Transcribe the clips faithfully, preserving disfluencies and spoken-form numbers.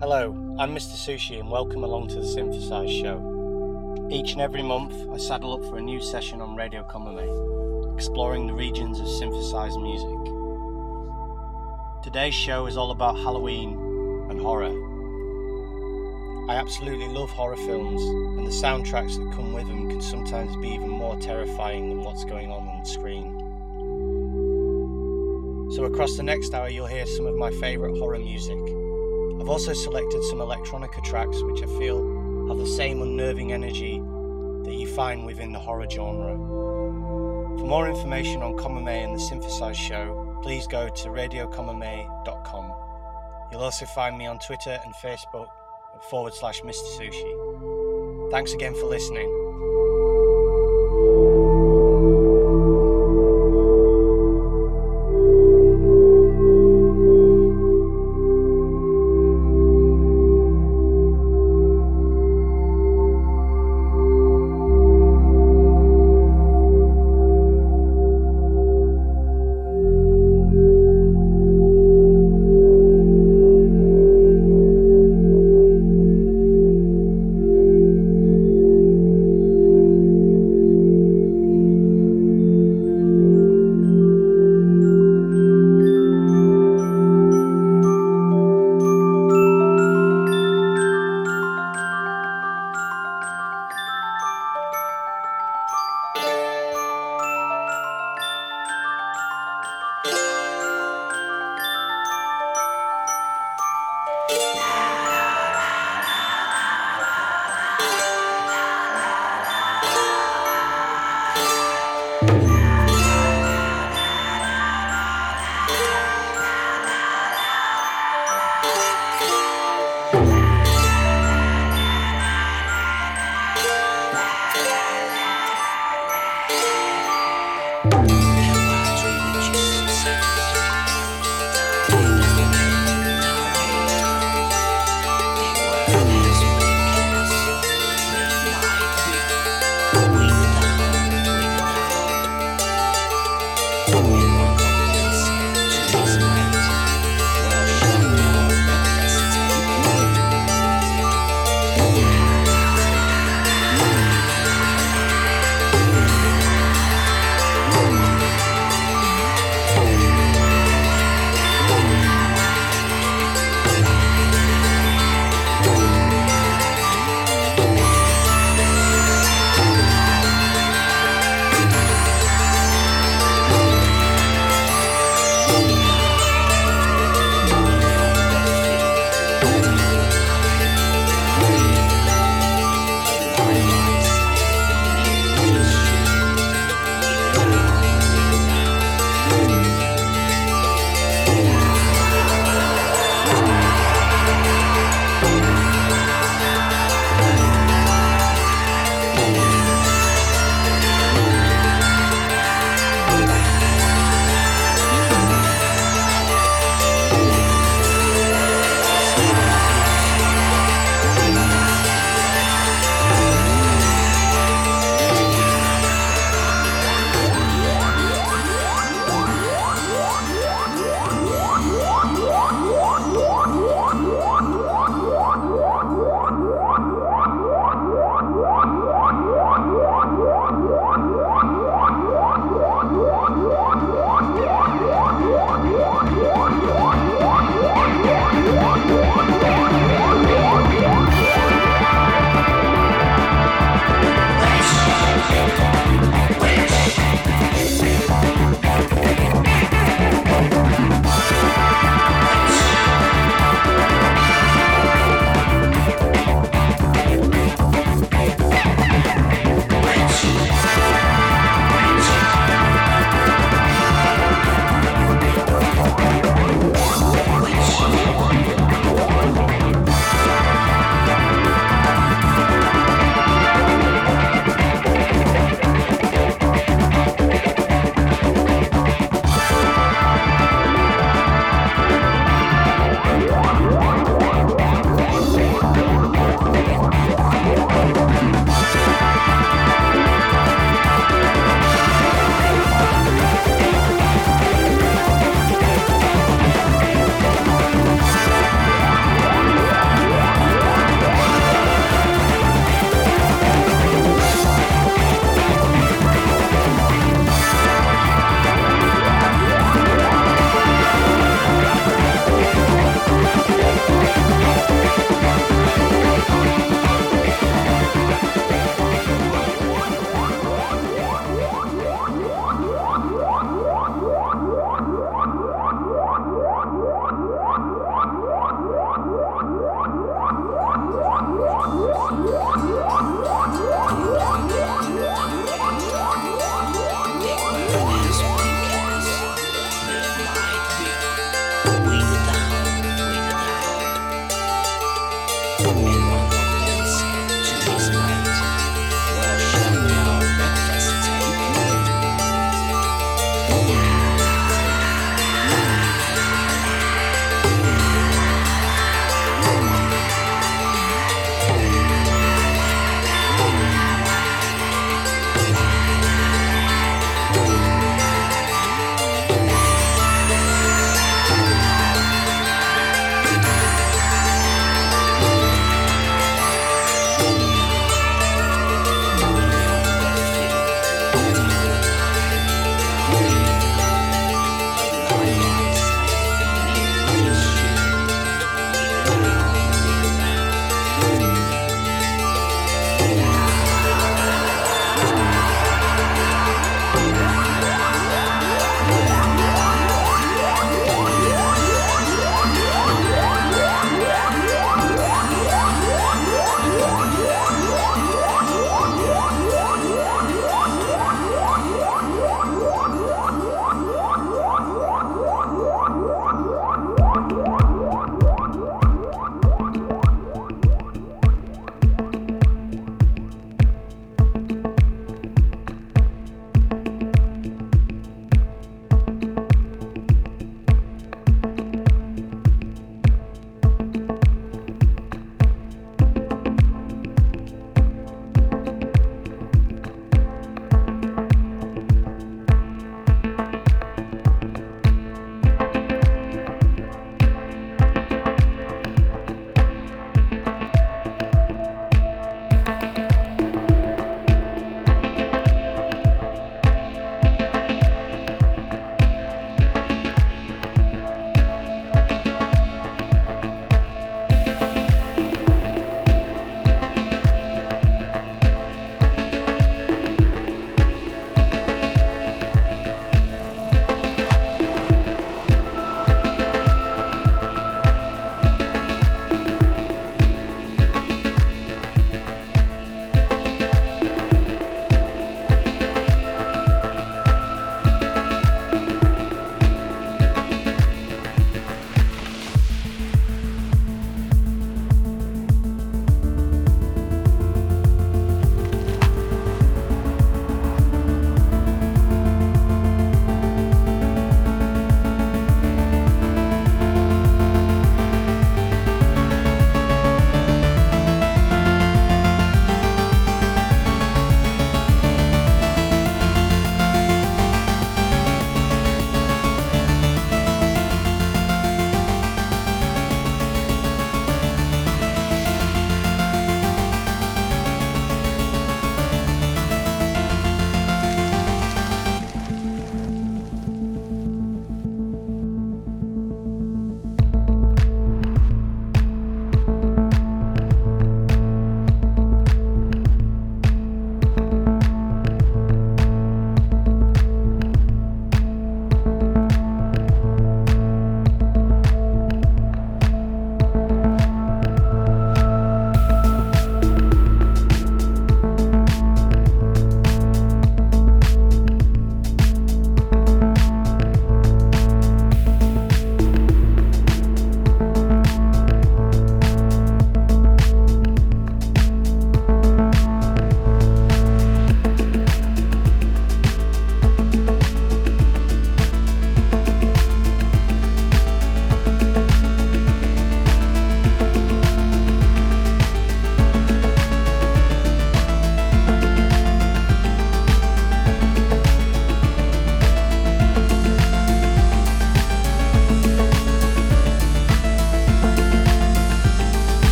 Hello, I'm Mister Sushi and welcome along to the Synthesised Show. Each and every month I saddle up for a new session on Radio Comedy, exploring the regions of synthesised music. Today's show is all about Halloween and horror. I absolutely love horror films, and the soundtracks that come with them can sometimes be even more terrifying than what's going on on the screen. So across the next hour you'll hear some of my favourite horror music. I've also selected some electronica tracks which I feel have the same unnerving energy that you find within the horror genre. For more information on Cómeme and the Synthesised Show, please go to radio comeme dot com. You'll also find me on Twitter and Facebook at forward slash Mister Sushi. Thanks again for listening.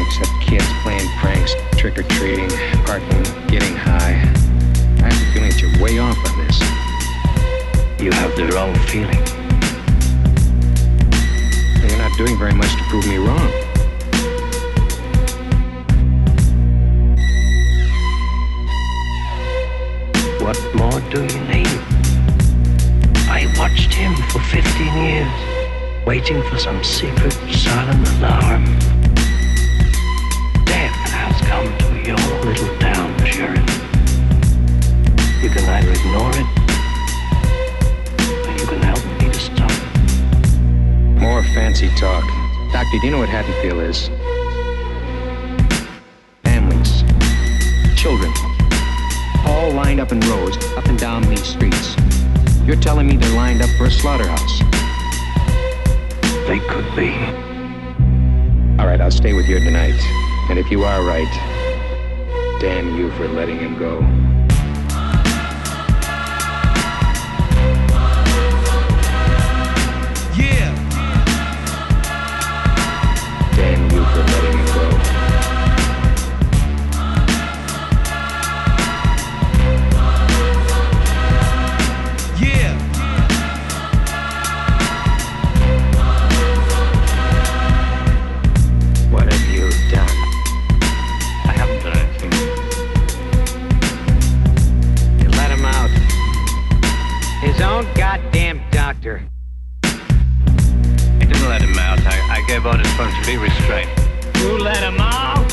except kids playing pranks, trick-or-treating, parking, getting high. I have a feeling that you're way off on this. You have the wrong feeling. You're not doing very much to prove me wrong. What more do you need? I watched him for fifteen years. Waiting for some secret, silent alarm. Death has come to your little town, Sheriff. You can either ignore it, or you can help me to stop it. More fancy talk. Doctor, do you know what Haddonfield is? Families. Children. All lined up in rows, up and down these streets. You're telling me they're lined up for a slaughterhouse. They could be. All right, I'll stay with you tonight. And if you are right, damn you for letting him go. Yeah. Damn you for letting him go. Yeah. Goddamn doctor. I didn't let him out. I, I gave orders for him to be restrained. You let him out?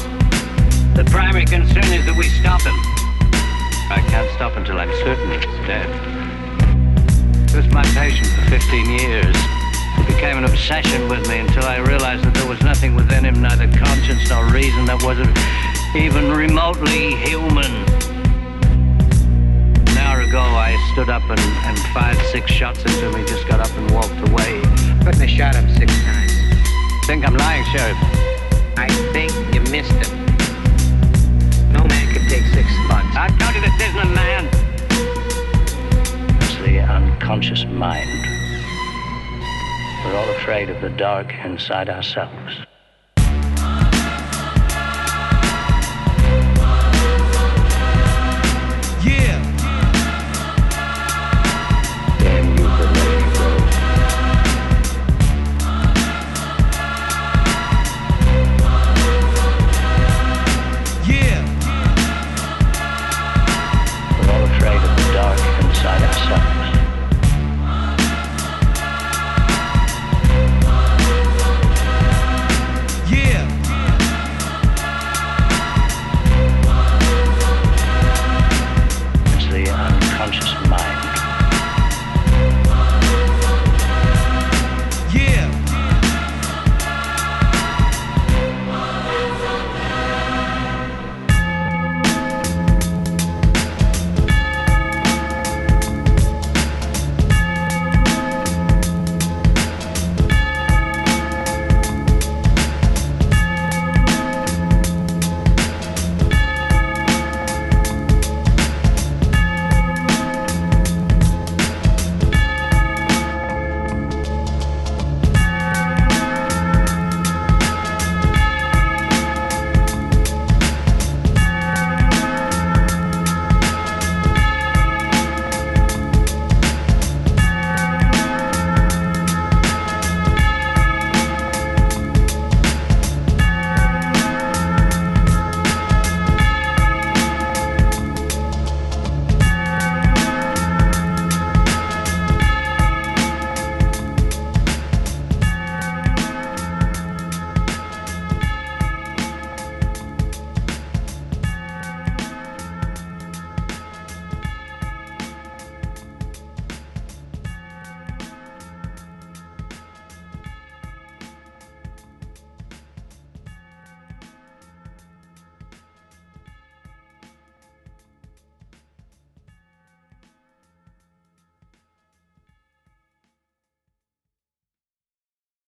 The primary concern is that we stop him. I can't stop until I'm certain he's dead. He was my patient for fifteen years. It became an obsession with me until I realized that there was nothing within him, neither conscience nor reason, that wasn't even remotely human. Ago, I stood up and, and fired six shots until he just got up and walked away. Couldn't have shot him six times. Think I'm lying, Sheriff? I think you missed him. No man could take six shots. I told you this isn't a man. It's the unconscious mind. We're all afraid of the dark inside ourselves.